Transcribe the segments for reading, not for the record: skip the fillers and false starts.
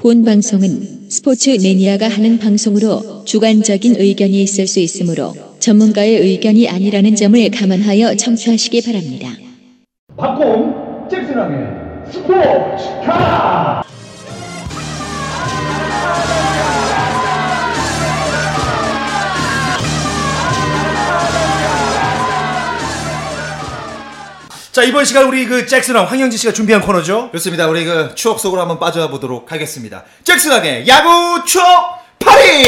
본 방송은 스포츠 매니아가 하는 방송으로 주관적인 의견이 있을 수 있으므로 전문가의 의견이 아니라는 점을 감안하여 청취하시기 바랍니다. 박공 잭슨왕의 스포츠카! 자, 이번 시간 우리 그 잭슨왕 황영진 씨가 준비한 코너죠. 그렇습니다. 우리 그 추억 속으로 한번 빠져보도록 하겠습니다. 잭슨왕의 야구 추억 파리.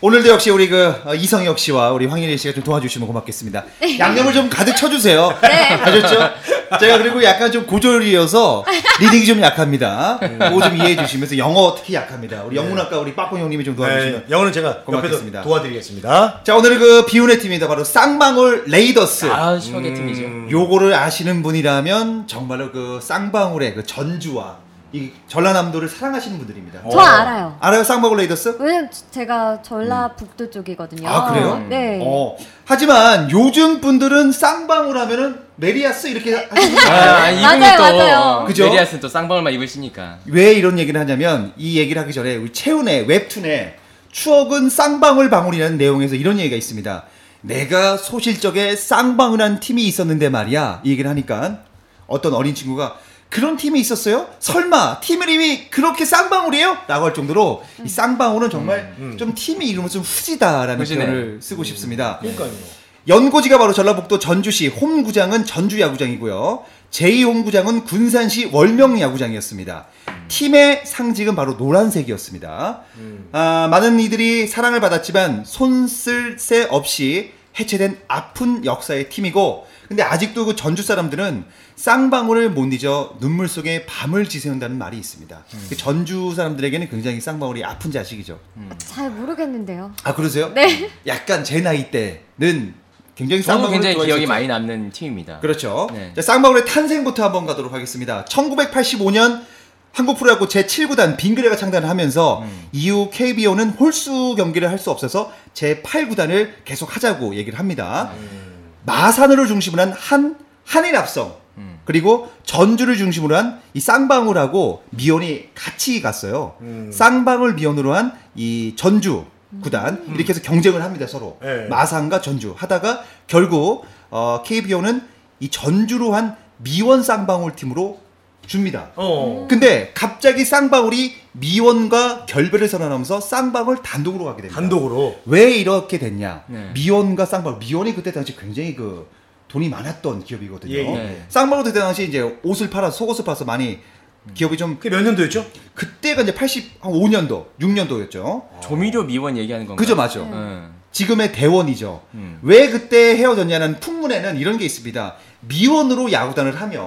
오늘도 역시 우리 그 이성혁 씨와 우리 황예리 씨가 좀 도와주시면 고맙겠습니다. 양념을 좀 가득 쳐주세요. 네. 아셨죠? 제가 그리고 약간 좀 고졸이어서 리딩이 좀 약합니다. 그거 좀 이해해 주시면서 영어 특히 약합니다. 우리 영문 아까 우리 빠꾸 형님이 좀 도와주시면 영어는 제가 고맙겠습니다. 도와드리겠습니다. 자, 오늘은 그 비운의 팀입니다. 바로 쌍방울 레이더스. 아, 시원의 팀이죠. 요거를 아시는 분이라면 정말로 그 쌍방울의 그 전주와 이 전라남도를 사랑하시는 분들입니다. 저 알아요. 알아요? 쌍방울 레이더스? 왜냐면 제가 전라북도 쪽이거든요. 아, 그래요? 네. 하지만 요즘 분들은 쌍방울 하면은 메리아스 이렇게 하시는 거예요. 맞아요, 또, 맞아요. 그죠? 메리아스는 또 쌍방울만 입으시니까. 왜 이런 얘기를 하냐면 이 얘기를 하기 전에 우리 채운의 웹툰에 추억은 쌍방울 방울이라는 내용에서 이런 얘기가 있습니다. 내가 소실적에 쌍방울한 팀이 있었는데 말이야. 이 얘기를 하니까 어떤 어린 친구가 그런 팀이 있었어요? 설마 팀의 이름이 그렇게 쌍방울이에요? 라고 할 정도로 이 쌍방울은 정말 좀 팀이 이름은 좀 후지다라는 표현을 쓰고 싶습니다. 그러니까요. 연고지가 바로 전라북도 전주시, 홈구장은 전주야구장이고요. 제2홈구장은 군산시 월명야구장이었습니다. 팀의 상징은 바로 노란색이었습니다. 많은 이들이 사랑을 받았지만 손쓸 새 없이 해체된 아픈 역사의 팀이고, 근데 아직도 그 전주 사람들은 쌍방울을 못 잊어 눈물 속에 밤을 지새운다는 말이 있습니다. 전주 사람들에게는 굉장히 쌍방울이 아픈 자식이죠. 잘 모르겠는데요. 아, 그러세요? 네. 약간 제 나이 때는 굉장히 쌍방울이 굉장히 기억이 많이 남는 팀입니다. 그렇죠. 네. 자, 쌍방울의 탄생부터 한번 가도록 하겠습니다. 1985년 한국 프로야구 제7구단 빙그레가 창단을 하면서 이후 KBO는 홀수 경기를 할 수 없어서 제8구단을 계속 하자고 얘기를 합니다. 마산으로 중심으로 한 한일합성 그리고 전주를 중심으로 한 이 쌍방울하고 미원이 같이 갔어요. 쌍방울 미원으로 한 이 전주 구단 이렇게 해서 경쟁을 합니다. 서로 마산과 전주 하다가 결국 KBO는 이 전주로 한 미원 쌍방울 팀으로 줍니다. 근데 갑자기 쌍방울이 미원과 결별을 선언하면서 쌍방울 단독으로 가게 됩니다. 단독으로. 왜 이렇게 됐냐? 네. 미원과 쌍방울. 미원이 그때 당시 굉장히 그 돈이 많았던 기업이거든요. 예. 쌍방울도 그때 당시 이제 옷을 팔아서 속옷을 팔아서 많이 기업이 좀. 그게 몇 년도였죠? 그때가 이제 85년도, 6년도였죠. 조미료 미원 얘기하는 건가요? 그죠, 맞죠. 지금의 대원이죠. 왜 그때 헤어졌냐는 풍문에는 이런 게 있습니다. 미원으로 야구단을 하면.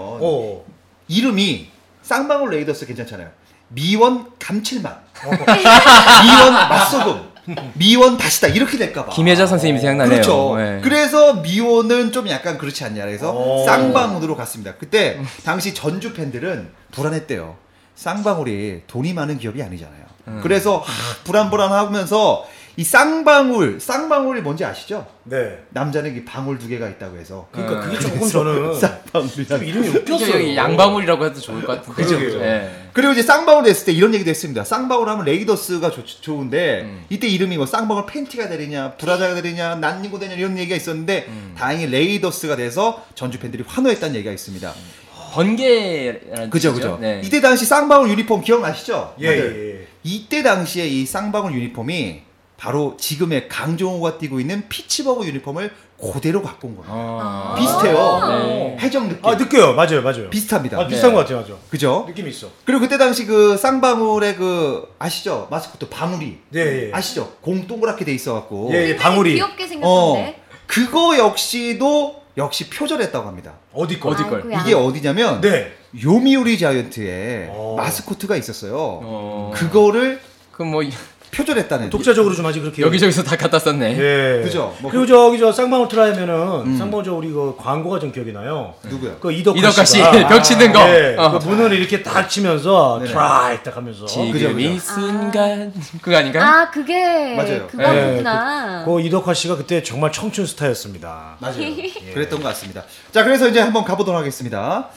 이름이 쌍방울 레이더스 괜찮잖아요. 미원 감칠맛, 미원 맛소금, 미원 다시다 이렇게 될까봐. 김혜자 선생님이 생각나네요. 그렇죠. 네. 그래서 미원은 좀 약간 그렇지 않냐. 그래서 쌍방울로 갔습니다. 그때 당시 전주 팬들은 불안했대요. 쌍방울이 돈이 많은 기업이 아니잖아요. 그래서 불안불안하면서 이 쌍방울이 뭔지 아시죠? 네. 남자는 이 방울 두 개가 있다고 해서. 그러니까 그게 조금 저는 쌍방울이라는 이름이 웃겼어요. 양방울이라고 해도 좋을 것 같아요. 그죠. 네. 그리고 이제 쌍방울을 했을 때 이런 얘기도 했습니다. 쌍방울 하면 레이더스가 좋은데 이때 이름이 뭐 쌍방울 팬티가 되느냐, 브라자가 되느냐, 난닝고 되느냐 이런 얘기가 있었는데 다행히 레이더스가 돼서 전주 팬들이 환호했다는 얘기가 있습니다. 번개라는 그죠, 그죠. 네. 이때 당시 쌍방울 유니폼 기억나시죠? 예. 이때 당시에 이 쌍방울 유니폼이 바로 지금의 강정호가 뛰고 있는 피츠버그 유니폼을 그대로 갖고 온 겁니다. 비슷해요. 네. 해적 느낌. 아, 느껴요. 맞아요. 비슷합니다. 아, 비슷한 것 같아요. 맞아. 그죠? 느낌이 있어. 그리고 그때 당시 그 쌍방울의 그 아시죠? 마스코트 방울이. 네. 아시죠? 공 동그랗게 돼 있어갖고. 예, 방울이. 귀엽게 생겼는데. 그거 역시 표절했다고 합니다. 어디 걸? 이게 어디냐면 요미우리 자이언트의 마스코트가 있었어요. 그거를 표절했다는. 독자적으로 좀 아직 그렇게 여기저기서 다 갖다 썼네. 예. 그죠. 그리고 저기 저 쌍방울트라 하면은 쌍방울 저 우리 그 광고가 좀 기억이 나요. 누구야? 그 이덕화 씨. 벽 치는 거. 네. 그 문을 이렇게 딱 치면서 트라이 딱 하면서. 지금 이 순간 그거 아닌가? 아, 그게 맞아요. 그거구나. 그 이덕화 씨가 그때 정말 청춘 스타였습니다. 맞아요. 그랬던 것 같습니다. 자, 그래서 이제 한번 가보도록 하겠습니다.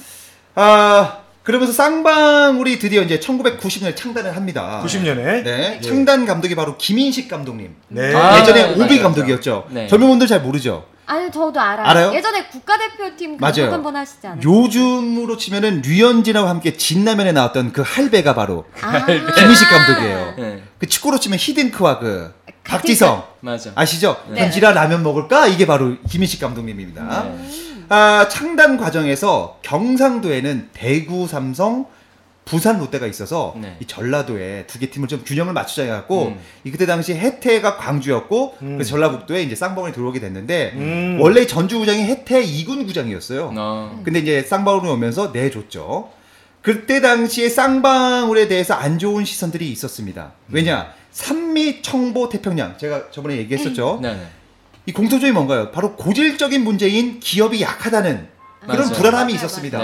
아, 그러면서 쌍방울이 드디어 이제 1990년에 창단을 합니다. 90년에? 네. 예. 창단 감독이 바로 김인식 감독님. 네. 아, 예전에 오비 감독이었죠. 네. 젊은 분들 잘 모르죠. 아니, 저도 알아요. 알아요? 예전에 국가대표팀 감독 한번 하시지 않았어요? 요즘으로 치면은 류현진하고 함께 진라면에 나왔던 그 할배가 바로 아~ 김인식 감독이에요. 네. 그 축구로 치면 히딩크와 그 박지성. 맞아. 아시죠? 네. 현지라 라면 먹을까? 이게 바로 김인식 감독님입니다. 네. 아, 창단 과정에서 경상도에는 대구, 삼성, 부산, 롯데가 있어서 네. 이 전라도에 두 개 팀을 좀 균형을 맞추자 해갖고 이 그때 당시 해태가 광주였고 그래서 전라북도에 이제 쌍방울이 들어오게 됐는데 원래 전주 구장이 해태 2군 구장이었어요. 근데 이제 쌍방울이 오면서 내줬죠. 그때 당시에 쌍방울에 대해서 안 좋은 시선들이 있었습니다. 왜냐? 삼미, 청보, 태평양 제가 저번에 얘기했었죠. 네네. 이 공통점이 뭔가요? 바로 고질적인 문제인 기업이 약하다는 그런 맞아요. 불안함이 있었습니다.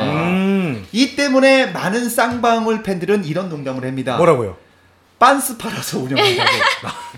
이 때문에 많은 쌍방울 팬들은 이런 농담을 합니다. 뭐라고요? 빤스 팔아서 운영한다고.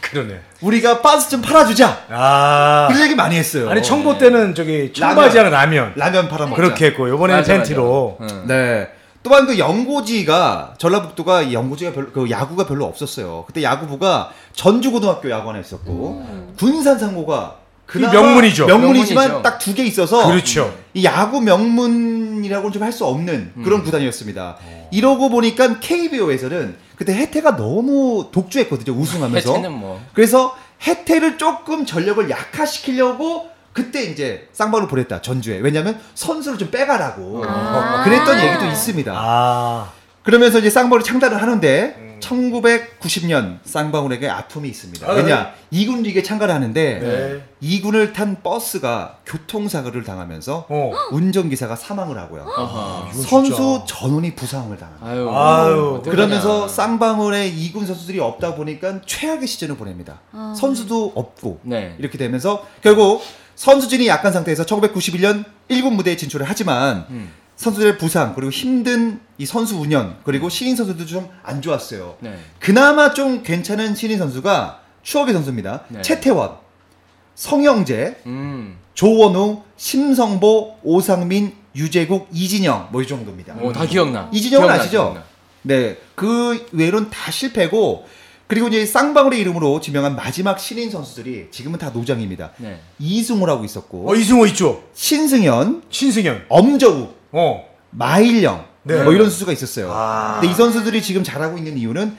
그러네. 우리가 빤스 좀 팔아주자. 아. 그런 얘기 많이 했어요. 아니, 청보 때는 저기, 청바지랑 라면. 라면 팔아먹자. 그렇게 했고, 요번에는 팬티로. 네. 또한 그 연고지가 전라북도가 연고지가 별로 그 야구가 별로 없었어요. 그때 야구부가 전주고등학교 야구원에 있었고 군산상고가 그 명문이죠. 명문이지만 딱 두 개 있어서 그렇죠. 이 야구 명문이라고는 좀 할 수 없는 그런 구단이었습니다. 이러고 보니까 KBO에서는 그때 해태가 너무 독주했거든요. 우승하면서. 해태는 뭐. 그래서 해태를 조금 전력을 약화시키려고 그때 이제 쌍방울을 보냈다. 전주에. 왜냐면 선수를 좀 빼가라고 그랬던 얘기도 있습니다. 아. 그러면서 이제 쌍방울을 창단을 하는데 1990년 쌍방울에게 아픔이 있습니다. 왜냐? 2군 리그에 참가를 하는데 네. 2군을 탄 버스가 교통사고를 당하면서 운전기사가 사망을 하고요. 아하, 선수 전원이 부상을 당합니다. 아유, 그러면서 쌍방울에 2군 선수들이 없다 보니까 최악의 시즌을 보냅니다. 선수도 없고 네. 이렇게 되면서 결국 선수진이 약한 상태에서 1991년 1군 무대에 진출을 하지만 선수들의 부상 그리고 힘든 이 선수 운영 그리고 신인 선수도 좀 안 좋았어요. 네. 그나마 좀 괜찮은 신인 선수가 추억의 선수입니다. 네. 채태원, 성영재, 조원우, 심성보, 오상민, 유재국, 이진영 뭐 이 정도입니다. 오, 다 기억나. 이진영은 기억나, 아시죠? 기억나. 네, 그 외로는 다 실패고. 그리고 이제 쌍방울의 이름으로 지명한 마지막 신인 선수들이 지금은 다 노장입니다. 네. 이승호라고 있었고, 이승호 있죠. 신승현, 엄저우, 마일영, 네. 뭐 이런 선수가 있었어요. 아. 근데 이 선수들이 지금 잘하고 있는 이유는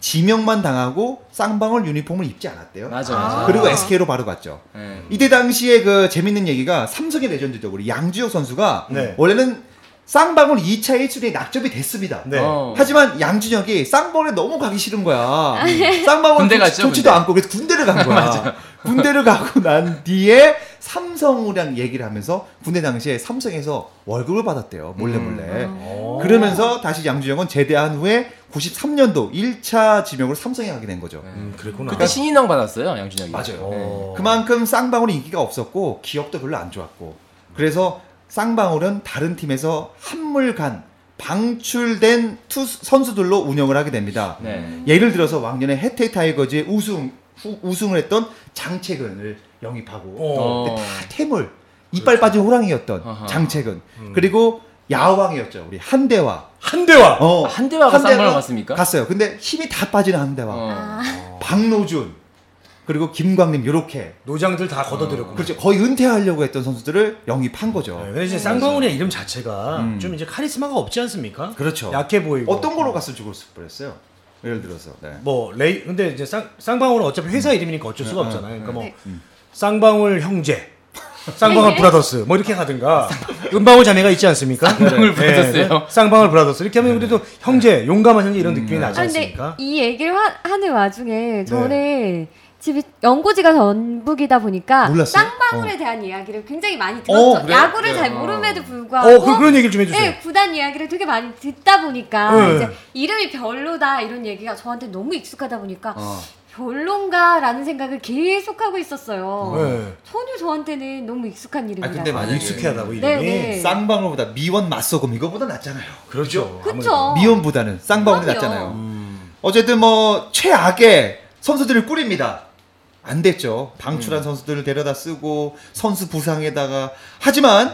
지명만 당하고 쌍방울 유니폼을 입지 않았대요. 맞아. 그리고 SK로 바로 갔죠. 네. 이때 당시에 그 재밌는 얘기가 삼성의 레전드죠. 우리 양준혁 선수가 네. 원래는 쌍방울 2차 1순위에 낙점이 됐습니다. 네. 하지만 양준혁이 쌍방울에 너무 가기 싫은 거야. 쌍방울 좋지도 않고 그래서 군대를 간 거야. 군대를 가고 난 뒤에 삼성이랑 얘기를 하면서 군대 당시에 삼성에서 월급을 받았대요. 몰래. 그러면서 다시 양준혁은 제대한 후에 93년도 1차 지명으로 삼성에 가게 된 거죠. 그랬구나. 그때 신인왕 받았어요. 양준혁이. 맞아요. 그만큼 쌍방울이 인기가 없었고 기업도 별로 안 좋았고 그래서 쌍방울은 다른 팀에서 한물간 방출된 선수들로 운영을 하게 됩니다. 네. 예를 들어서 왕년에 해태 타이거즈의 우승을 했던 장채근을 영입하고 근데 다 태물, 이빨 빠진 호랑이였던 아하. 장채근 그리고 야왕이었죠. 우리 한대화. 한대화가 쌍방울 갔습니까? 갔어요. 근데 힘이 다 빠지는 한대화. 박노준 그리고 김광림 요렇게 노장들 다 걷어들였고 그렇죠. 거의 은퇴하려고 했던 선수들을 영입한 거죠. 네, 이제 쌍방울의 이름 자체가 좀 이제 카리스마가 없지 않습니까? 그렇죠. 약해 보이고 어떤 걸로 갔을지 모르겠어요. 예를 들어서 네. 뭐 근데 이제 쌍방울은 어차피 회사 이름이니까 어쩔 수가 없잖아요. 그러니까 뭐 쌍방울 형제, 쌍방울 브라더스 뭐 이렇게 하든가 은방울 자매가 있지 않습니까? 쌍방울 브라더스요. 네, 쌍방울 브라더스 이렇게 하면 그래도 형제, 용감한 형제 이런 느낌이 나지 않습니까? 근데 이 얘기를 하는 와중에 저는 집이 연고지가 전북이다 보니까 몰랐어요? 쌍방울에 대한 이야기를 굉장히 많이 들었죠. 그래? 야구를 잘 모름에도 불구하고 그런 얘기를 좀 해주세요. 네, 구단 이야기를 되게 많이 듣다 보니까 이제 이름이 별로다 이런 얘기가 저한테 너무 익숙하다 보니까 별론가라는 생각을 계속 하고 있었어요. 전혀 저한테는 너무 익숙한 이름이라. 근데 많이 익숙해하다고 이름이 쌍방울보다 미원 맛소금 이거보다 낫잖아요. 그렇죠. 그렇죠. 미원보다는 쌍방울이 낫잖아요. 어쨌든 뭐 최악의 선수들을 꾸립니다. 안 됐죠. 방출한 선수들을 데려다 쓰고 선수 부상에다가 하지만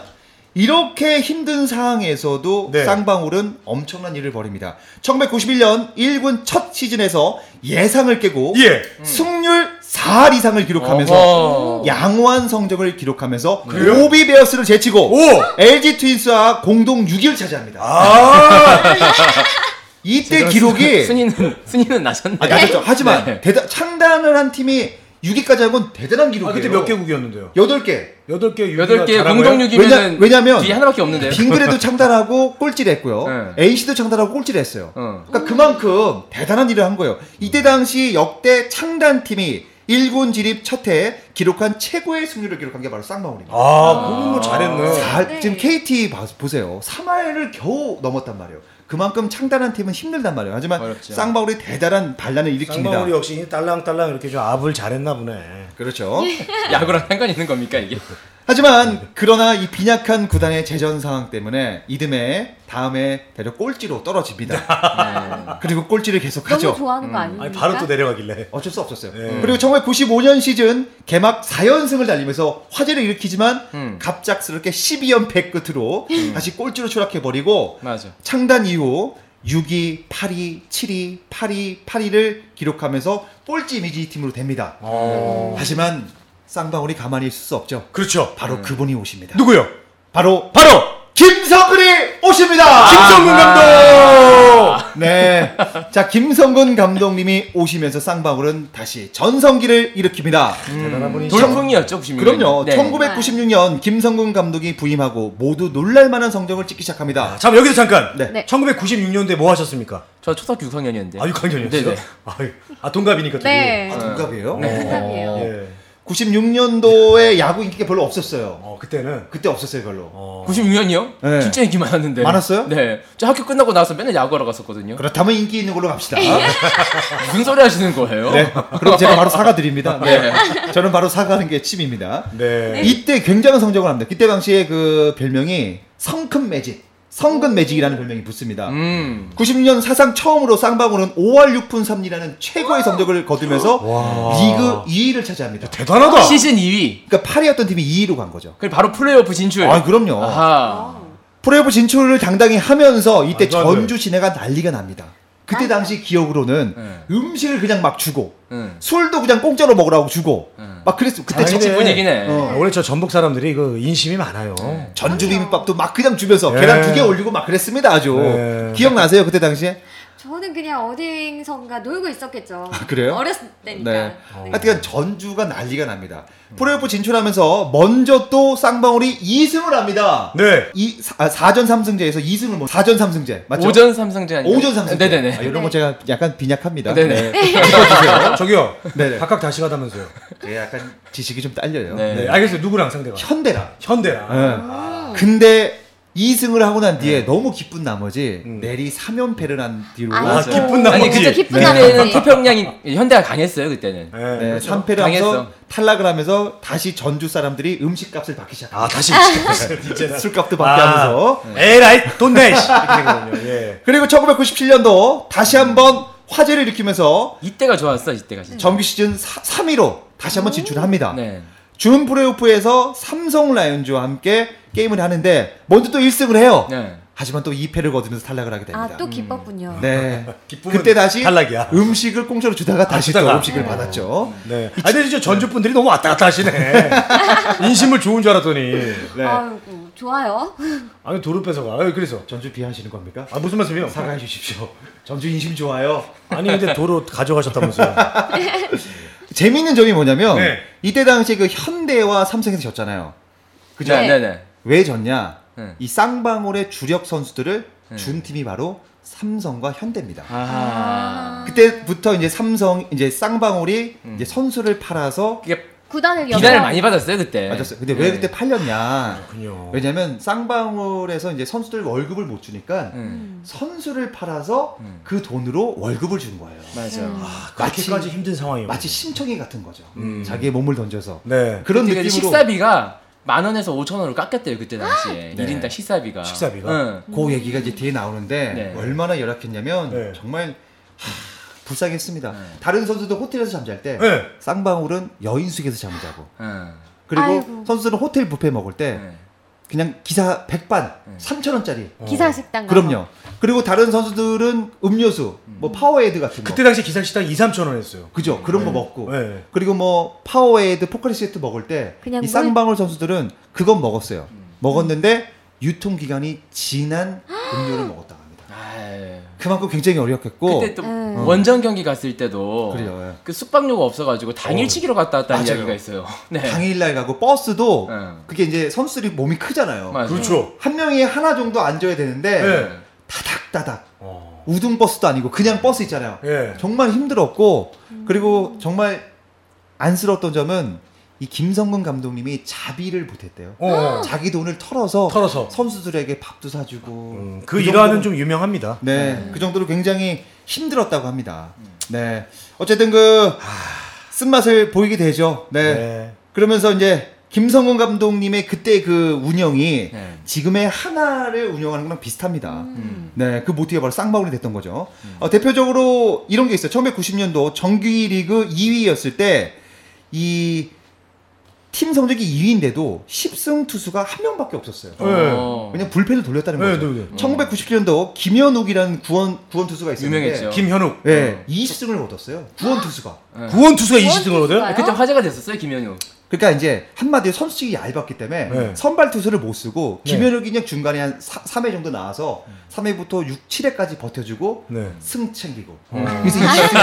이렇게 힘든 상황에서도 네. 쌍방울은 엄청난 일을 벌입니다. 1991년 1군 첫 시즌에서 예상을 깨고 예. 승률 4할 이상을 기록하면서 어허. 양호한 성적을 기록하면서 오비베어스를 제치고 오. LG 트윈스와 공동 6위를 차지합니다. 아~ 이때 기록이 순위는 나셨네. 아, 나셨죠. 하지만 네. 창단을 한 팀이 6위까지 하면 대단한 기록이에요. 아, 그때 몇 개국이었는데요? 8개 공동 6위면 왜냐면 뒤에 하나밖에 없는데요. 빙그레도 창단하고 꼴찌했고요. 네. NC도 창단하고 꼴찌했어요. 그러니까 그만큼 대단한 일을 한 거예요. 이때 당시 역대 창단팀이 1군 진입 첫 해에 기록한 최고의 승률을 기록한 게 바로 쌍방울입니다. 아, 그건 뭐 잘했네. 네. 지금 KT 보세요. 3할을 겨우 넘었단 말이에요. 그만큼 창단한 팀은 힘들단 말이에요. 하지만 어렵죠. 쌍방울이 대단한 반란을 일으킵니다. 쌍방울이 역시 딸랑딸랑 이렇게 좀 압을 잘했나 보네. 그렇죠. 야구랑 상관이 있는 겁니까 이게? 하지만 그러나 이 빈약한 구단의 재전 상황 때문에 이듬해 다음에 대략 꼴찌로 떨어집니다. 네. 그리고 꼴찌를 계속하죠. 너무 좋아하는 거 아닙니까? 아니, 바로 또 내려가길래 어쩔 수 없었어요. 네. 그리고 1995년 시즌 개막 4연승을 달리면서 화제를 일으키지만 갑작스럽게 12연패 끝으로 다시 꼴찌로 추락해버리고 맞아. 창단 이후 6위, 8위, 7위, 8위, 8위를 기록하면서 꼴찌 이미지 팀으로 됩니다. 하지만 쌍방울이 가만히 있을 수 없죠. 그렇죠. 바로 그분이 오십니다. 누구요? 바로 김성근이 오십니다. 김성근 감독. 네. 자, 김성근 감독님이 오시면서 쌍방울은 다시 전성기를 일으킵니다. 대단한 분이시죠. 돌풍이었죠, 96년. 그럼요. 네. 1996년 김성근 감독이 부임하고 모두 놀랄만한 성적을 찍기 시작합니다. 아, 잠깐 여기서 잠깐. 네. 네. 1996년도에 뭐 하셨습니까? 저 초등학교 6학년이었는데. 아, 6학년이었어요? 아, 동갑이니까. 네. 아, 동갑이에요? 네. 동갑이에요. 예. 96년도에 야구 인기가 별로 없었어요. 그때는? 그때 없었어요, 별로. 96년이요? 네. 진짜 인기 많았는데. 많았어요? 네. 저 학교 끝나고 나서 맨날 야구하러 갔었거든요. 그렇다면 인기 있는 걸로 갑시다. 무슨 소리 하시는 거예요? 네. 그럼 제가 바로 사과드립니다. 네. 저는 바로 사과하는 게 취미입니다. 네. 이때 굉장한 성적을 합니다. 그때 당시에 그 별명이 성큰 매직. 성근 매직이라는 별명이 붙습니다. 90년 사상 처음으로 쌍방울은 5할 6푼 3리라는 최고의 성적을 거두면서 와. 리그 2위를 차지합니다. 대단하다. 시즌 2위. 그러니까 8위였던 팀이 2위로 간 거죠. 그리고 바로 플레이오프 진출. 아, 그럼요. 아하. 플레이오프 진출을 당당히 하면서 이때 전주 시내가 난리가 납니다. 그때 당시 기억으로는 음식을 그냥 막 주고 술도 그냥 공짜로 먹으라고 주고 막 그랬어. 그때 정치 분위기네. 원래 저 전북 사람들이 그 인심이 많아요. 전주 비빔밥도 막 그냥 주면서 계란 2개 올리고 막 그랬습니다. 아주 기억나세요 그때 당시에? 저는 그냥 어딘가 놀고 있었겠죠. 아, 그래요? 어렸을 때니까. 네. 하여튼 전주가 난리가 납니다. 플레이오프 진출하면서 먼저 또 쌍방울이 2승을 합니다. 네. 4전 3승제에서 2승을 못. 4전 3승제 맞죠? 5전 3승제 아니에요? 5전 3승제. 네네네. 아, 이런 거 제가 약간 빈약합니다. 네네. 네. 저기요. 네네. 각각 다시 가다면서요. 네, 약간 지식이 좀 딸려요. 네. 네. 알겠어요. 누구랑 상대가? 현대랑. 아. 네. 근데 2승을 하고 난 뒤에 너무 기쁜 나머지 내리 3연패를 한 뒤로. 아, 기쁜 나머지. 아니, 그때 기쁜 나머지는 태평양이 현대가 강했어요 그때는. 네, 그렇죠. 3패를 하면서 탈락을 하면서 다시 전주 사람들이 음식값을 받기 시작합니다. 아, 다시 음식값을 술값도 받게 하면서. 에라이 돈 내. 예. 그리고 1997년도 다시 한번 화제를 일으키면서 이때가 좋았어. 이때가 진짜. 정규 시즌 3위로 다시 한번 진출합니다. 네. 준 플레이오프에서 삼성 라이온즈와 함께 게임을 하는데 먼저 또 1승을 해요. 네. 하지만 또 2패를 거두면서 탈락을 하게 됩니다. 아, 또 기뻤군요. 네. 그때 다시 탈락이야. 음식을 공짜로 주다가 다시 또 음식을 받았죠. 네. 아, 근데 진짜 전주 분들이 너무 왔다 갔다 하시네. 인심을 좋은 줄 알았더니. 네. 아이고, 좋아요. 아니, 도로 뺏어가. 그래서 전주 비하하시는 겁니까? 아, 무슨 말씀이에요? 사과해 주십시오. 전주 인심 좋아요. 아니, 근데 도로 가져가셨다면서요. 재미있는 점이 뭐냐면 네. 이때 당시에 그 현대와 삼성에서 졌잖아요. 그죠? 네. 네. 왜 졌냐? 네. 이 쌍방울의 주력 선수들을 준 팀이 바로 삼성과 현대입니다. 아. 그때부터 이제 쌍방울이 이제 선수를 팔아서 비단을 많이 받았어요 그때. 맞았어요. 근데 왜 그때 팔렸냐? 그렇군요. 왜냐면 쌍방울에서 이제 선수들 월급을 못 주니까 선수를 팔아서 그 돈으로 월급을 준 거예요. 맞아요. 아, 그렇게까지 힘든 상황이에요. 마치 심청이 같은 거죠. 자기의 몸을 던져서. 네. 그런 느낌으로. 식사비가 10,000원에서 5,000원으로 깎였대요 그때 당시에. 네. 1인당 식사비가. 그 얘기가 이제 뒤에 나오는데 얼마나 열악했냐면 정말. 불쌍했습니다. 다른 선수들 호텔에서 잠잘 때 쌍방울은 여인숙에서 잠자고 그리고 선수들은 호텔 뷔페 먹을 때 그냥 기사 백반 3,000원짜리 기사식당. 그럼요. 그리고 다른 선수들은 음료수, 뭐 파워에이드 같은 거. 그때 당시 기사식당 2, 3,000원 했어요. 그죠? 그런 네. 거 먹고. 네. 그리고 뭐 파워에이드, 포카리 세트 먹을 때 이 쌍방울 선수들은 그건 먹었어요. 먹었는데 유통기간이 지난 음료를 먹었다고 합니다. 아유. 그만큼 굉장히 어려웠겠고. 그때 또 원정 경기 갔을 때도 그래요. 그 숙박료가 없어가지고 당일치기로 갔다 왔다는 맞아요. 이야기가 있어요. 네. 당일날 가고 버스도 그게 이제 선수들이 몸이 크잖아요. 맞아요. 그렇죠. 한 명이 하나 정도 앉아야 되는데 네. 다닥다닥 우등버스도 아니고 그냥 버스 있잖아요. 네. 정말 힘들었고 그리고 정말 안쓰러웠던 점은 이 김성근 감독님이 자비를 보탰대요. 자기 돈을 털어서 선수들에게 밥도 사주고 그 일화는 좀 유명합니다. 네, 그 정도로 굉장히 힘들었다고 합니다. 네, 어쨌든 그 쓴맛을 보이게 되죠. 네, 네. 그러면서 이제 김성근 감독님의 그때 그 운영이 네. 지금의 하나를 운영하는 거랑 비슷합니다. 네, 그 모티브가 바로 쌍방울이 됐던 거죠. 대표적으로 이런 게 있어요. 1990년도 정규리그 2위였을 때 이 팀 성적이 2위인데도 10승 투수가 한 명밖에 없었어요. 그냥 불펜을 돌렸다는 거죠. 네. 1997년도 김현옥이라는 구원 투수가 있었는데 유명했죠. 김현옥. 네. 20승을 얻었어요. 구원 투수가 20승을 얻어요? 그때 화제가 됐었어요, 김현옥. 그러니까 이제 한마디로 선수직이 얇았기 때문에 네. 선발 투수를 못 쓰고 김현욱이 그냥 중간에 한 3회 정도 나와서 3회부터 6, 7회까지 버텨주고 승 챙기고. 그래서 20승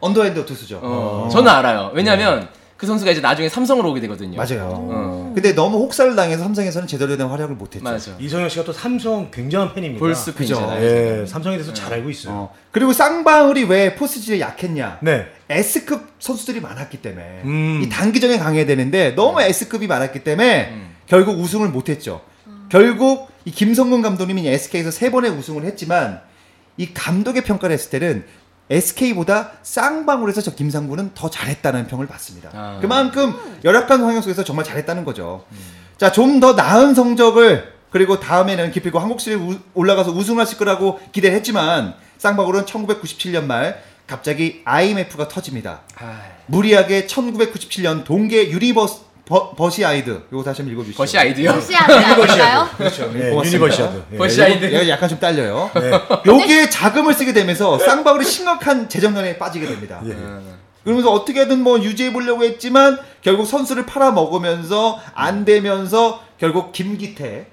언더핸드 투수죠. 저는 알아요. 왜냐하면 그 선수가 이제 나중에 삼성으로 오게 되거든요. 맞아요. 근데 너무 혹사를 당해서 삼성에서는 제대로 된 활약을 못했죠. 맞아. 이성현 씨가 또 삼성 굉장한 팬입니다. 볼스 팬이잖아요. 예, 삼성에 대해서 잘 알고 있어요. 그리고 쌍방울이 왜 포스트지에 약했냐? 네. S급 선수들이 많았기 때문에 이 단기전에 강해야 되는데 너무 S급이 많았기 때문에 결국 우승을 못했죠. 결국 이 김성근 감독님이 SK에서 3번의 우승을 했지만 이 감독의 평가를 했을 때는 SK보다 쌍방울에서 저 김상구는 더 잘했다는 평을 받습니다. 그만큼 열악한 환경 속에서 정말 잘했다는 거죠. 자, 좀 더 나은 성적을 그리고 다음에는 기필코 한국시리즈 올라가서 우승하실 거라고 기대를 했지만 쌍방울은 1997년 말 갑자기 IMF가 터집니다. 무리하게 1997년 동계 유니버스 버시아이드 이거 다시 한번 읽어주시죠. 버시아이드요? 버시아이드요? 그렇죠. 네, 유니버시아드. 네. 버시아이드. 약간 좀 딸려요. 네. 여기에 자금을 쓰게 되면서 쌍방울이 심각한 재정난에 빠지게 됩니다. 예. 그러면서 어떻게든 뭐 유지해보려고 했지만 결국 선수를 팔아먹으면서 안 되면서 결국 김기태,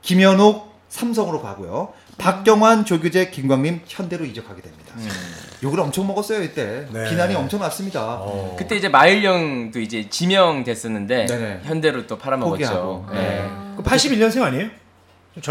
김현옥 삼성으로 가고요. 박경완, 조규제, 김광림 현대로 이적하게 됩니다. 욕을 엄청 먹었어요 이때. 네. 비난이 엄청 났습니다. 그때 이제 마일영도 이제 지명됐었는데 네네. 현대로 또 팔아먹었죠. 네. 81년생 아니에요?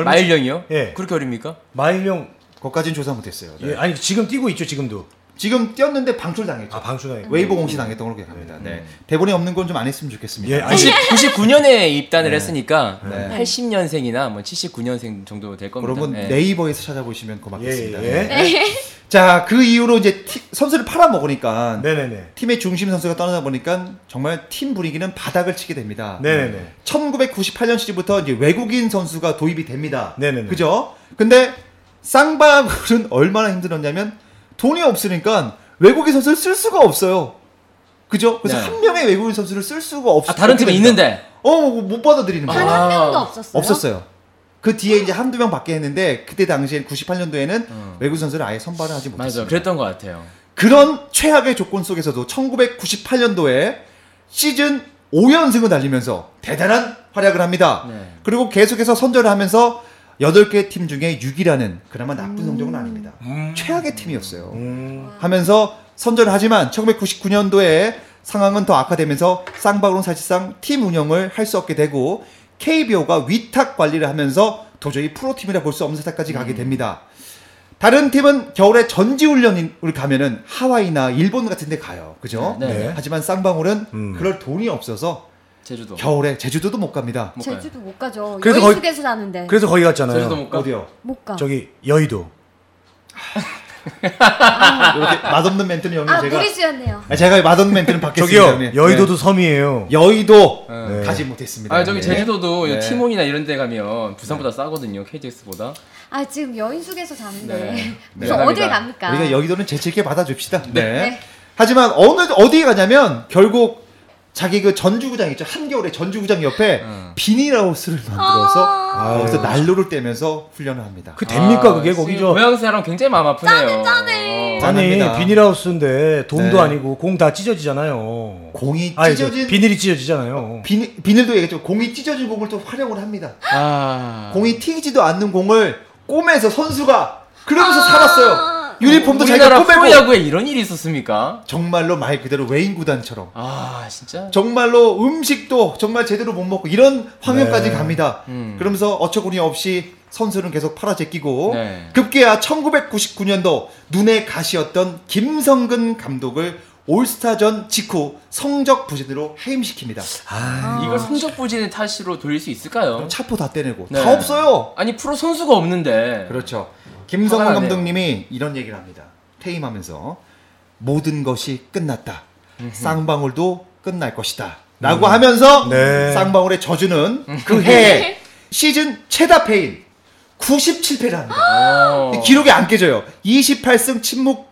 마일영이요? 예. 그렇게 어립니까? 마일영 거까진 조사 못했어요. 네. 예. 아니 지금 뛰고 있죠 지금도. 지금 뛰었는데 방출당했죠. 아, 방출당했죠. 웨이브 공시당했던 걸로 기억합니다. 네. 대본에 없는 건 좀 안 했으면 좋겠습니다. 예, 99년에 입단을 했으니까 80년생이나 뭐 79년생 정도 될 겁니다. 그러면 네이버에서 찾아보시면 고맙겠습니다. 예, 예. 네. 자, 그 이후로 이제 선수를 팔아먹으니까 네네네. 팀의 중심 선수가 떠나다 보니까 정말 팀 분위기는 바닥을 치게 됩니다. 네네네. 1998년 시즌부터 이제 외국인 선수가 도입이 됩니다. 네네네. 그죠? 근데 쌍방울은 얼마나 힘들었냐면 돈이 없으니까 외국인 선수를 쓸 수가 없어요. 그죠? 그래서 네. 한 명의 외국인 선수를 쓸 수가 없어요. 아, 다른 팀에 있는데? 못 받아들이는 거예요. 한 명도 없었어요? 없었어요. 그 뒤에 이제 한두 명 받게 했는데 그때 당시에 98년도에는 외국인 선수를 아예 선발을 하지 못했어요. 맞아요. 그랬던 것 같아요. 그런 최악의 조건 속에서도 1998년도에 시즌 5연승을 달리면서 대단한 활약을 합니다. 네. 그리고 계속해서 선전을 하면서 8개 팀 중에 6위라는 그나마 나쁜 성적은 아닙니다. 최악의 팀이었어요. 하면서 선전을 하지만 1999년도에 상황은 더 악화되면서 쌍방울은 사실상 팀 운영을 할 수 없게 되고 KBO가 위탁 관리를 하면서 도저히 프로팀이라 볼 수 없는 세상까지 가게 됩니다. 다른 팀은 겨울에 전지훈련을 가면은 하와이나 일본 같은 데 가요. 그죠? 네. 네. 하지만 쌍방울은 그럴 돈이 없어서 제주도. 겨울에 제주도도 못 갑니다. 제주도 못 가죠. 여의도에서 나는데. 그래서 거기 갔잖아요. 제주도 못 가. 어디요? 못 가. 저기 여의도. 이렇게 맛없는 멘트는 형님 제가. 무리수였네요. 제가 맛없는 멘트는 받겠습니다. 저기요. 여의도도 네. 섬이에요. 여의도 네. 가지 못했습니다. 아 저기 제주도도 네. 티몬이나 이런 데 가면 부산보다 네. 싸거든요. KTX보다. 아 지금 여인숙에서 자는데. 네. 네. 어디에 갑니까? 우리가 여의도는 재치 있게 받아줍시다. 네. 네. 하지만 어디에 가냐면 결국 자기 그 전주구장 있죠. 한겨울에 전주구장 옆에 비닐하우스를 만들어서 거기서 난로를 떼면서 훈련을 합니다. 그 됩니까 그게 거기죠? 고향 사람 굉장히 마음 아프네요. 짜네. 아니 비닐하우스인데 돔도 네. 아니고 공 다 찢어지잖아요. 공이 찢어진 아니, 비닐이 찢어지잖아요. 비닐도 얘기했죠. 공이 찢어진 공을 또 활용을 합니다. 아. 공이 튀지도 않는 공을 꼬매서 선수가 그러면서 살았어요. 유니폼도 자기가 뽑고 프로야구에 이런 일이 있었습니까? 정말로 말 그대로 외인 구단처럼. 아 진짜? 정말로 음식도 정말 제대로 못 먹고 이런 황면까지 네. 갑니다. 그러면서 어처구니 없이 선수는 계속 팔아제끼고 네. 급기야 1999년도 눈에 가시였던 김성근 감독을 올스타전 직후 성적 부진으로 해임시킵니다. 이걸 성적 부진의 탓으로 돌릴 수 있을까요? 차포 다 떼내고 네. 다 없어요. 아니 프로 선수가 없는데. 그렇죠. 김성근 감독님이 이런 얘기를 합니다. 퇴임하면서 모든 것이 끝났다. 쌍방울도 끝날 것이다. 라고 하면서 네. 쌍방울의 저주는 그 해에 시즌 최다 패인 97패를 합니다. 기록이 안 깨져요. 28승 침묵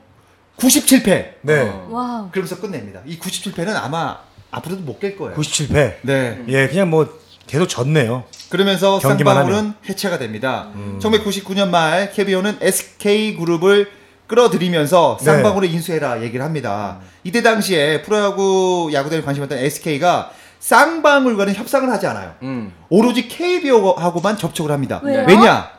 97패. 네. 와. 그러면서 끝냅니다. 이 97패는 아마 앞으로도 못 깰 거예요. 97패. 네. 예, 그냥 뭐 계속 졌네요. 그러면서 쌍방울은 해체가 됩니다. 1999년 말 KBO는 SK그룹을 끌어들이면서 쌍방울을 네. 인수해라 얘기를 합니다. 이때 당시에 프로야구 야구단에 관심했던 SK가 쌍방울과는 협상을 하지 않아요. 오로지 KBO하고만 접촉을 합니다. 왜요? 왜냐?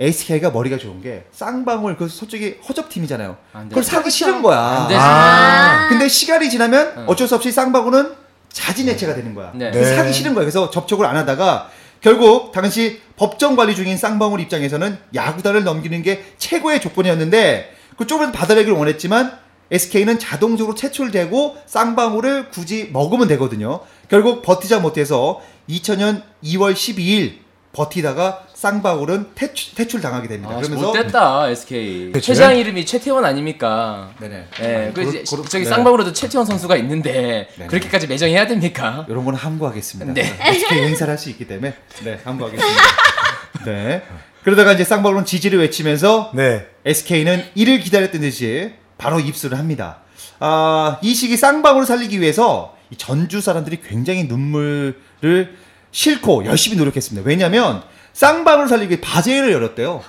SK가 머리가 좋은 게 쌍방울 그 솔직히 허접팀이잖아요. 그걸 사기 싫은 거야. 근데 시간이 지나면 어쩔 수 없이 쌍방울은 자진해체가 되는 거야. 네. 사기 싫은 거야. 그래서 접촉을 안 하다가 결국 당시 법정 관리 중인 쌍방울 입장에서는 야구단을 넘기는 게 최고의 조건이었는데 그쪽은 받아내기를 원했지만 SK는 자동적으로 채출되고 쌍방울을 굳이 먹으면 되거든요. 결국 버티자 못해서 2000년 2월 12일 버티다가 쌍방울은 퇴출당하게 됩니다. 그러면서 못됐다 SK. 최장 이름이 채태원 아닙니까? 네네. 네, 저기 쌍방울에도 채태원 선수가 있는데 네네. 그렇게까지 매정해야 됩니까? 이런 건 함구하겠습니다. 네. SK 행사를 할 수 있기 때문에 네 함구하겠습니다. 네. 그러다가 이제 쌍방울은 지지를 외치면서 네. SK는 이를 기다렸던 듯이 바로 입수를 합니다. 아, 이 시기 쌍방울을 살리기 위해서 이 전주 사람들이 굉장히 눈물을 싫고 열심히 노력했습니다. 왜냐면 쌍방울 살리기 바제회를 열었대요.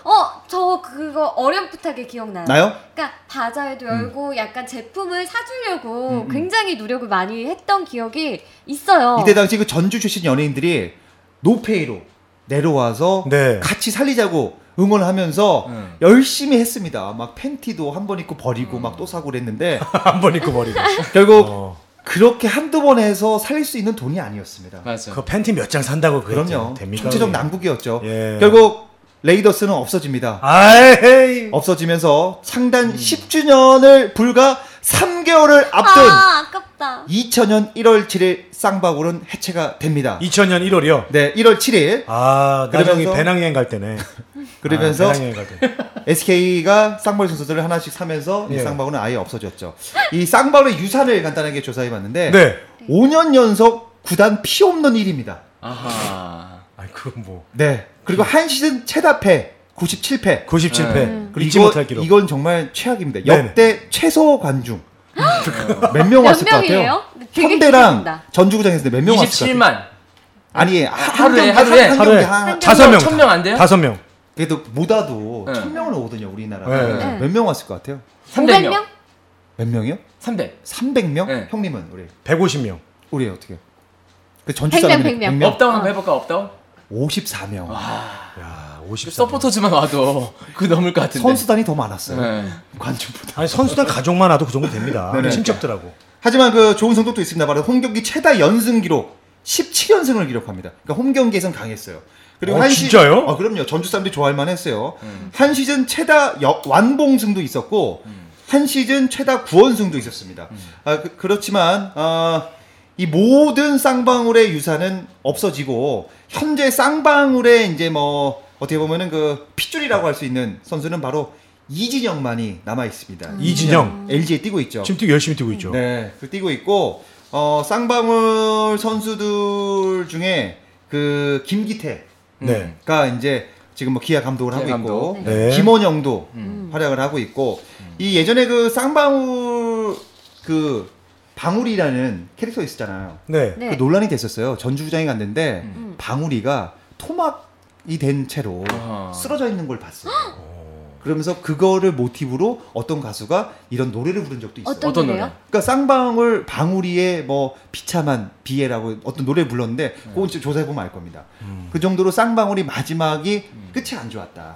저 그거 어렴풋하게 기억나요. 나요? 그러니까 바자회도 열고 약간 제품을 사주려고 굉장히 노력을 많이 했던 기억이 있어요. 이때 당시 그 전주 출신 연예인들이 노페이로 내려와서 네. 같이 살리자고 응원하면서 열심히 했습니다. 막 팬티도 한 번 입고 버리고 막 또 사고 그랬는데 한 번 입고 버리고 결국 그렇게 한두 번 해서 살릴 수 있는 돈이 아니었습니다. 맞아요. 그 팬티 몇 장 산다고 그랬죠. 그럼요. 총체적 난국이었죠. 예. 결국 레이더스는 없어집니다. 아이. 없어지면서 창단 10주년을 불과 3개월을 앞둔 아깝다. 2000년 1월 7일 쌍방울은 해체가 됩니다. 2000년 1월이요? 네, 1월 7일. 아, 나중에 배낭여행 갈 때네. 그러면서 SK가 쌍방울 선수들을 하나씩 사면서 네. 이 쌍방울은 아예 없어졌죠. 이 쌍방울의 유산을 간단하게 조사해봤는데 네. 5년 연속 구단 피 없는 1위입니다. 아하. 아니 그건 뭐. 네. 그리고 한 시즌 최다 패 97패. 97패. 그리고 잊지 못할 기록. 이건 정말 최악입니다. 역대 네네. 최소 관중. 몇 명 왔을 것 같아요? 현대랑 전주구장에서 몇 명 왔을 것 같아요? 27만. 아니 하루에 한 5명. 1000명 안 돼요? 5명. 그래도 못와도 1000명은 오거든요. 우리나라. 몇 명 왔을 것 같아요? 300명. 몇 명이요? 300명? 네. 형님은 우리 150명. 우리 어떻게? 그 전주 사람들 100명. 업다운 한번 해볼까? 업다운? 54명. 야, 54명. 서포터즈만 와도 그 넘을 것 같은데. 선수단이 더 많았어요. 네. 관중보다. 아니 선수단 가족만 와도 그 정도 됩니다. 친척들하고. 하지만 그 좋은 성적도 있습니다. 바로 홈경기 최다 연승 기록 17연승을 기록합니다. 그러니까 홈경기에선 강했어요. 그리고 한 진짜요? 그럼요. 전주 사람들이 좋아할 만했어요. 한 시즌 최다 완봉승도 있었고 한 시즌 최다 구원승도 있었습니다. 그렇지만 이 모든 쌍방울의 유산은 없어지고 현재 쌍방울의 이제 뭐 어떻게 보면은 그 핏줄이라고 할 수 있는 선수는 바로 이진영만이 남아 있습니다. 이진영 LG에 뛰고 있죠. 지금 열심히 뛰고 있죠. 네, 뛰고 있고 쌍방울 선수들 중에 그 김기태. 가 이제 지금 뭐 기아 감독을 하고 있고 네. 김원영도 활약을 하고 있고 이 예전에 그 쌍방울 그 방울이라는 캐릭터 있었잖아요. 네. 그 논란이 됐었어요. 전주구장에 갔는데 방울이가 토막이 된 채로 쓰러져 있는 걸 봤어요. 그러면서 그거를 모티브로 어떤 가수가 이런 노래를 부른 적도 있어요. 어떤 노래요? 그러니까 쌍방울 방울이의 뭐 비참한 비애라고 어떤 노래를 불렀는데 그건 조사해 보면 알 겁니다. 그 정도로 쌍방울이 마지막이 끝이 안 좋았다.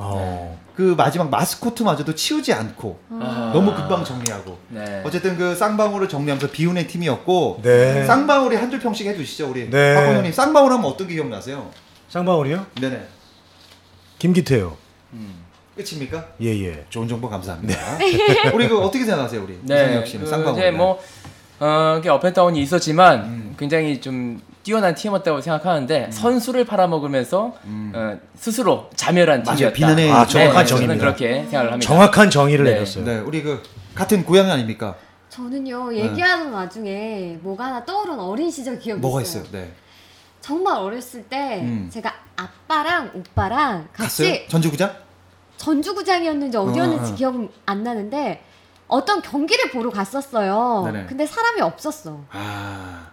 그 마지막 마스코트마저도 치우지 않고 너무 금방 정리하고 어쨌든 그 쌍방울을 정리하면서 비운의 팀이었고 쌍방울이 한 줄 평씩 해주시죠 우리 박원호님. 쌍방울 하면 어떤 게 기억나세요? 쌍방울이요? 네네. 김기태요. 끝입니까? 예예. 예. 좋은 정보 감사합니다. 네. 우리 그 어떻게 생각하세요, 우리? 네. 그 쌍방울. 뭐 이렇게 업앤다운이 있었지만 굉장히 좀 뛰어난 팀이었다고 생각하는데 선수를 팔아먹으면서 스스로 자멸한 팀이었다. 비난의 정확한 정의입니다. 저는 그렇게 생각을 합니다. 정확한 정의를 내렸어요. 네, 우리 그 같은 고향이 아닙니까? 저는요 얘기하는 와중에 뭐가 하나 떠오른 어린 시절 기억이 뭐가 있어요. 네. 정말 어렸을 때 제가 아빠랑 오빠랑 같이 갔어요? 전주구장이었는지 어디였는지 기억은 안 나는데 어떤 경기를 보러 갔었어요. 네네. 근데 사람이 없었어.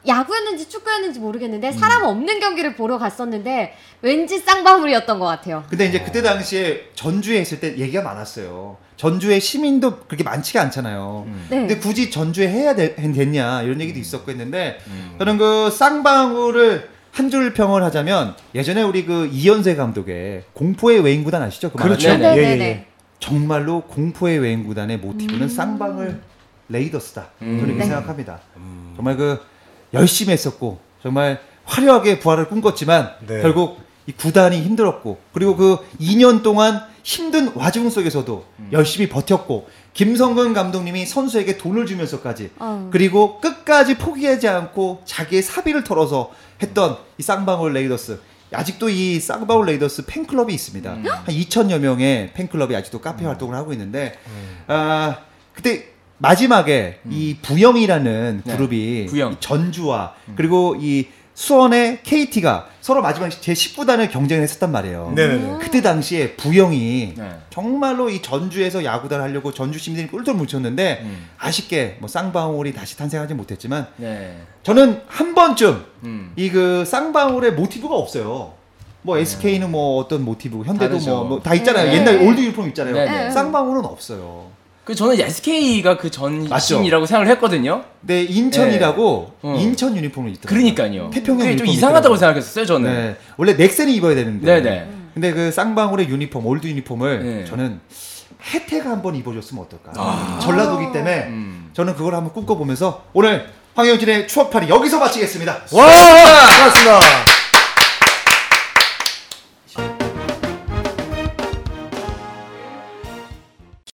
야구였는지 축구였는지 모르겠는데 사람 없는 경기를 보러 갔었는데 왠지 쌍방울이었던 것 같아요. 근데 이제 그때 당시에 전주에 있을 때 얘기가 많았어요. 전주에 시민도 그렇게 많지가 않잖아요. 네. 근데 굳이 전주에 해야 됐냐 이런 얘기도 있었고 했는데 저는 그 쌍방울을 한 줄 평을 하자면 예전에 우리 그 이현세 감독의 공포의 외인구단 아시죠? 그 그렇죠. 네네네. 예. 정말로 공포의 외인구단의 모티브는 쌍방울 레이더스다. 저는 이렇게 생각합니다. 정말 그 열심히 했었고 정말 화려하게 부활을 꿈꿨지만 결국 이 구단이 힘들었고 그리고 그 2년 동안 힘든 와중 속에서도 열심히 버텼고 김성근 감독님이 선수에게 돈을 주면서까지 그리고 끝까지 포기하지 않고 자기의 사비를 털어서 했던 이 쌍방울 레이더스. 아직도 이 쌍방울 레이더스 팬클럽이 있습니다. 한 2,000여 명의 팬클럽이 아직도 카페 활동을 하고 있는데 그때 마지막에 이 부영이라는 그룹이 부영. 전주와 그리고 이 수원의 KT가 서로 마지막 제10구단을 경쟁을 했었단 말이에요. 네네네. 그때 당시에 부영이 정말로 이 전주에서 야구단을 하려고 전주 시민들이 꿀떡 뭉쳤는데 아쉽게 뭐 쌍방울이 다시 탄생하지 못했지만 저는 한 번쯤 이 그 쌍방울의 모티브가 없어요. 뭐 SK는 뭐 어떤 모티브, 현대도 뭐 다 있잖아요. 옛날 올드 유니폼 있잖아요. 네네. 쌍방울은 없어요. 그 저는 SK가 그 전신이라고 생각을 했거든요. 네, 인천이라고 인천 유니폼을 입더라고요. 그러니까요. 태평양 그게 유니폼 좀 이상하다고 생각했어요, 저는. 네, 원래 넥센이 입어야 되는데. 네네. 근데 그 쌍방울의 유니폼, 올드 유니폼을 저는 혜태가 한번 입어줬으면 어떨까. 전라도기 때문에 저는 그걸 한번 꿈꿔보면서 오늘 황영진의 추억팔이 여기서 마치겠습니다. 와, 고맙습니다.